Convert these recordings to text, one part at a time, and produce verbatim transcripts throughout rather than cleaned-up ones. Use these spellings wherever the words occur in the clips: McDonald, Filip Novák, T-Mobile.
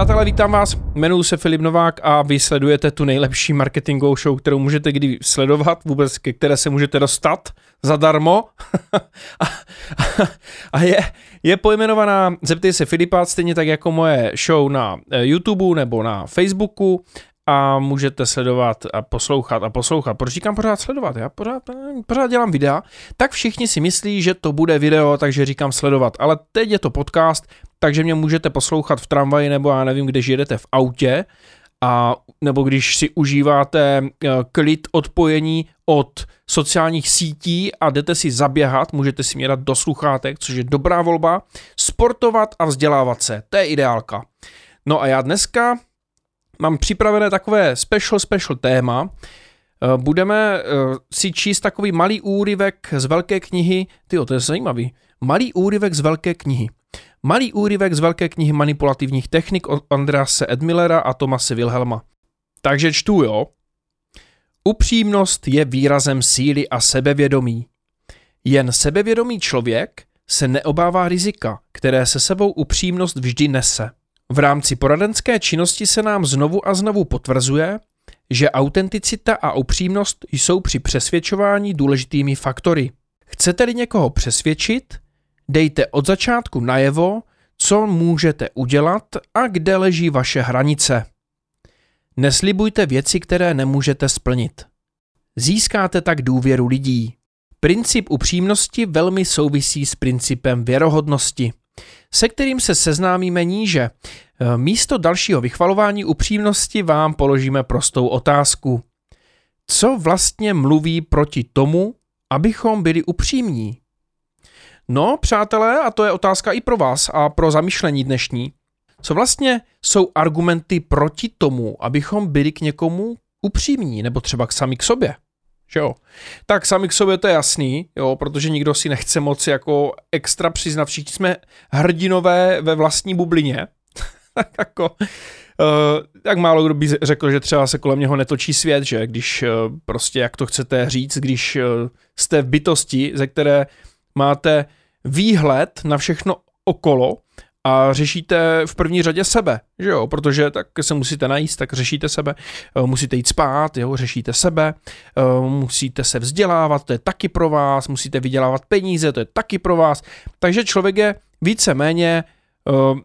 Přátelé, vítám vás, jmenuji se Filip Novák a vy sledujete tu nejlepší marketingovou show, kterou můžete kdy sledovat, vůbec ke které se můžete dostat zadarmo. a a je, je pojmenovaná Zeptej se Filipa, stejně tak jako moje show na YouTube nebo na Facebooku, a můžete sledovat a poslouchat a poslouchat. Proč říkám pořád sledovat? Já pořád, pořád dělám videa, tak všichni si myslí, že to bude video, takže říkám sledovat, ale teď je to podcast, takže mě můžete poslouchat v tramvaji nebo já nevím, když jedete v autě a nebo když si užíváte klid odpojení od sociálních sítí a jdete si zaběhat, můžete si mě dát do sluchátek, což je dobrá volba, sportovat a vzdělávat se, to je ideálka. No a já dneska mám připravené takové special, special téma. Budeme si číst takový malý úryvek z velké knihy. Tyjo, to je zajímavý. Malý úryvek z velké knihy. Malý úryvek z velké knihy manipulativních technik od Andrase Edmillera a Thomase Wilhelma. Takže čtu, jo. Upřímnost je výrazem síly a sebevědomí. Jen sebevědomý člověk se neobává rizika, které se sebou upřímnost vždy nese. V rámci poradenské činnosti se nám znovu a znovu potvrzuje, že autenticita a upřímnost jsou při přesvědčování důležitými faktory. Chcete-li někoho přesvědčit, dejte od začátku najevo, co můžete udělat a kde leží vaše hranice. Neslibujte věci, které nemůžete splnit. Získáte tak důvěru lidí. Princip upřímnosti velmi souvisí s principem věrohodnosti, se kterým se seznámíme níže. Místo dalšího vychvalování upřímnosti vám položíme prostou otázku. Co vlastně mluví proti tomu, abychom byli upřímní? No, přátelé, a to je otázka i pro vás a pro zamyšlení dnešní. Co vlastně jsou argumenty proti tomu, abychom byli k někomu upřímní, nebo třeba k sami k sobě? Jo. Tak sami k sobě to je jasný, jo, protože nikdo si nechce moc jako extra přiznat, všichni jsme hrdinové ve vlastní bublině, tak jako, uh, tak málo kdo by řekl, že třeba se kolem něho netočí svět, že, když uh, prostě, jak to chcete říct, když uh, jste v bytosti, ze které máte výhled na všechno okolo a řešíte v první řadě sebe, že jo, protože tak se musíte najíst, tak řešíte sebe, musíte jít spát, jo, řešíte sebe, musíte se vzdělávat, to je taky pro vás, musíte vydělávat peníze, to je taky pro vás, takže člověk je víceméně uh,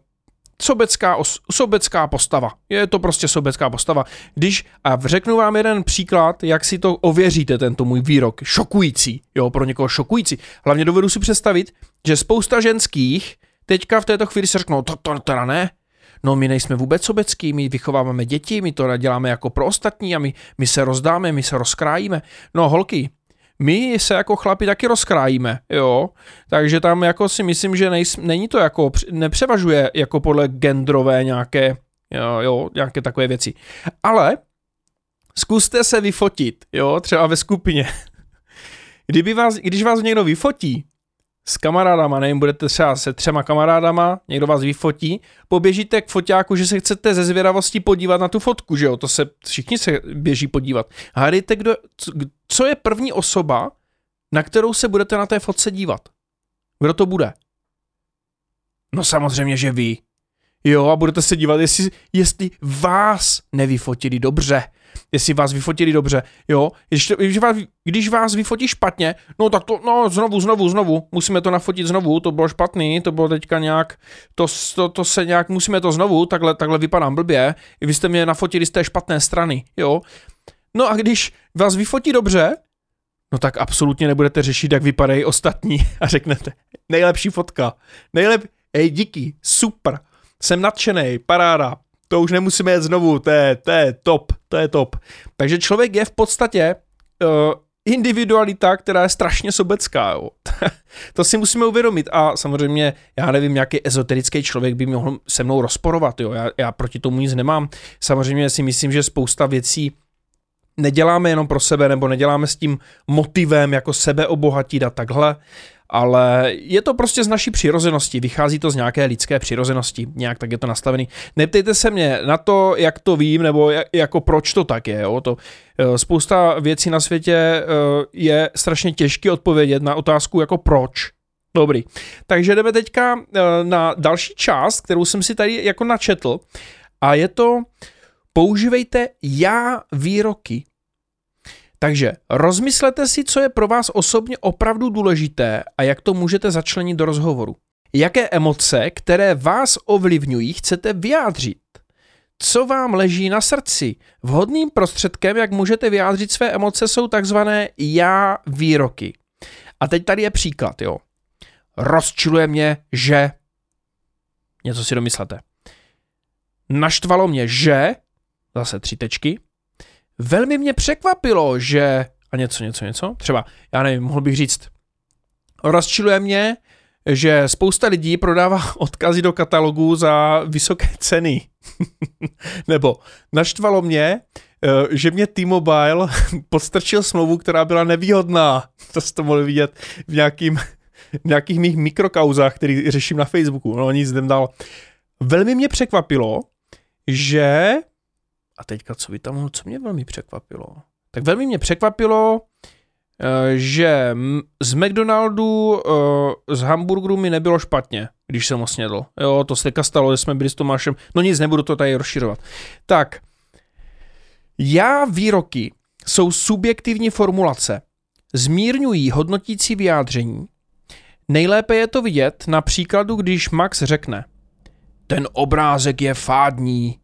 sobecká, os, sobecká postava, je to prostě sobecká postava, když, a řeknu vám jeden příklad, jak si to ověříte, tento můj výrok, šokující, jo, pro někoho šokující, hlavně dovedu si představit, že spousta ženských teďka v této chvíli se řeknou, to, to, to ne, no my nejsme vůbec sobecký, my vychováváme děti, my to děláme jako pro ostatní a my, my se rozdáme, my se rozkrájíme. No holky, my se jako chlapi taky rozkrájíme, jo, takže tam jako si myslím, že nejsme, není to jako, nepřevažuje jako podle genderové nějaké, jo, jo, nějaké takové věci. Ale zkuste se vyfotit, jo, třeba ve skupině. Kdyby vás, když vás někdo vyfotí, s kamarádama, nevím, budete třeba se třema kamarádama, někdo vás vyfotí, poběžíte k foťáku, že se chcete ze zvědavosti podívat na tu fotku, že jo, to se, všichni se běží podívat. Hádejte, kdo, co je první osoba, na kterou se budete na té fotce dívat? Kdo to bude? No samozřejmě, že vy. Jo, a budete se dívat, jestli, jestli vás nevyfotili dobře. Jestli vás vyfotili dobře, jo, ještě, když, vás, když vás vyfotí špatně, no tak to, no znovu, znovu, znovu, musíme to nafotit znovu, to bylo špatný, to bylo teďka nějak, to, to, to se nějak, musíme to znovu, takhle, takhle vypadám blbě, vy jste mě nafotili z té špatné strany, jo. No a když vás vyfotí dobře, no tak absolutně nebudete řešit, jak vypadají ostatní a řeknete, nejlepší fotka, nejlepší, hej, díky, super, jsem nadšenej, paráda. To už nemusíme jet znovu, to je, to je top, to je top. Takže člověk je v podstatě uh, individualita, která je strašně sobecká, jo. To si musíme uvědomit a samozřejmě, já nevím, nějaký ezoterický člověk by mohl se mnou rozporovat, jo, já, já proti tomu nic nemám. Samozřejmě si myslím, že spousta věcí neděláme jenom pro sebe, nebo neděláme s tím motivem jako sebe obohatit a takhle, ale je to prostě z naší přirozenosti, vychází to z nějaké lidské přirozenosti, nějak tak je to nastavený. Neptejte se mě na to, jak to vím, nebo jak, jako proč to tak je, jo? To, spousta věcí na světě je strašně těžké odpovědět na otázku jako proč. Dobrý, takže jdeme teďka na další část, kterou jsem si tady jako načetl a je to používejte já výroky. Takže rozmyslete si, co je pro vás osobně opravdu důležité a jak to můžete začlenit do rozhovoru. Jaké emoce, které vás ovlivňují, chcete vyjádřit? Co vám leží na srdci? Vhodným prostředkem, jak můžete vyjádřit své emoce, jsou takzvané já výroky. A teď tady je příklad, jo. Rozčiluje mě, že... Něco si domyslete. Naštvalo mě, že... Zase tři tečky. Velmi mě překvapilo, že... A něco, něco, něco. Třeba, já nevím, mohl bych říct. Rozčiluje mě, že spousta lidí prodává odkazy do katalogů za vysoké ceny. Nebo naštvalo mě, že mě T-Mobile podstrčil smlouvu, která byla nevýhodná. To jste mohli vidět v, nějakým, v nějakých mých mikrokauzách, který řeším na Facebooku. No nic, jdem dál. Velmi mě překvapilo, že... A teďka, co by tam, co mě velmi překvapilo? Tak velmi mě překvapilo, že z McDonaldu, z hamburgeru mi nebylo špatně, když jsem ho snědl. Jo, to se teďka stalo, že jsme byli s Tomášem. No nic, nebudu to tady rozšiřovat. Tak, já výroky jsou subjektivní formulace. Zmírňují hodnotící vyjádření. Nejlépe je to vidět na příkladu, když Max řekne: ten obrázek je fádní.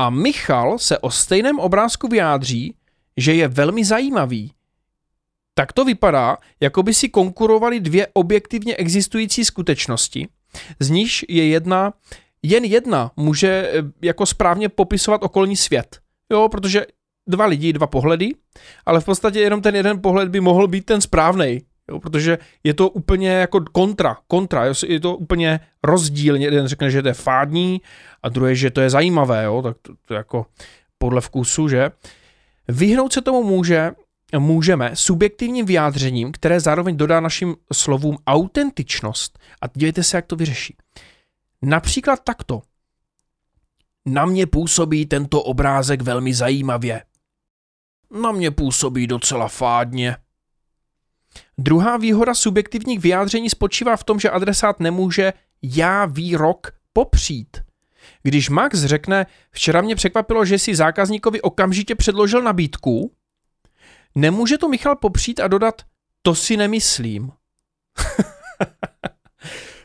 A Michal se o stejném obrázku vyjádří, že je velmi zajímavý. Tak to vypadá, jako by si konkurovaly dvě objektivně existující skutečnosti, z níž je jedna, jen jedna může jako správně popisovat okolní svět. Jo, protože dva lidi, dva pohledy, ale v podstatě jenom ten jeden pohled by mohl být ten správnej, jo, protože je to úplně jako kontra, kontra, jo, je to úplně rozdíl, jeden řekne, že to je fádní a druhý, že to je zajímavé, jo, tak to, to jako podle vkusu, že? Vyhnout se tomu může můžeme subjektivním vyjádřením, které zároveň dodá našim slovům autentičnost. A dívejte se, jak to vyřeší. Například takto. Na mě působí tento obrázek velmi zajímavě. Na mě působí docela fádně. Druhá výhoda subjektivních vyjádření spočívá v tom, že adresát nemůže já výrok popřít. Když Max řekne, včera mě překvapilo, že si zákazníkovi okamžitě předložil nabídku, nemůže to Michal popřít a dodat, to si nemyslím.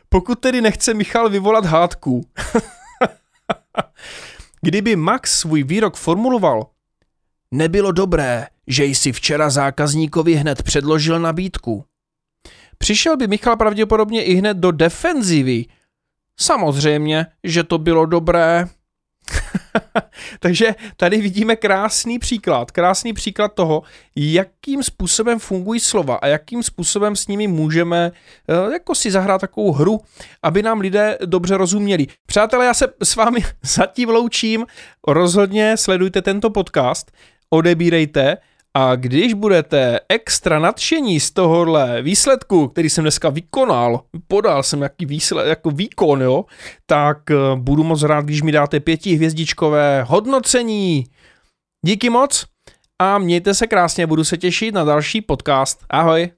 Pokud tedy nechce Michal vyvolat hádku. Kdyby Max svůj výrok formuloval, nebylo dobré, že jsi včera zákazníkovi hned předložil nabídku. Přišel by Michal pravděpodobně i hned do defenzivy. Samozřejmě, že to bylo dobré. Takže tady vidíme krásný příklad, krásný příklad toho, jakým způsobem fungují slova a jakým způsobem s nimi můžeme jako si zahrát takovou hru, aby nám lidé dobře rozuměli. Přátelé, já se s vámi zatím loučím, rozhodně sledujte tento podcast, odebírejte a když budete extra nadšení z tohohle výsledku, který jsem dneska vykonal, podal jsem jaký výsled, jako výkon, jo, tak budu moc rád, když mi dáte pětihvězdičkové hodnocení. Díky moc a mějte se krásně, budu se těšit na další podcast. Ahoj.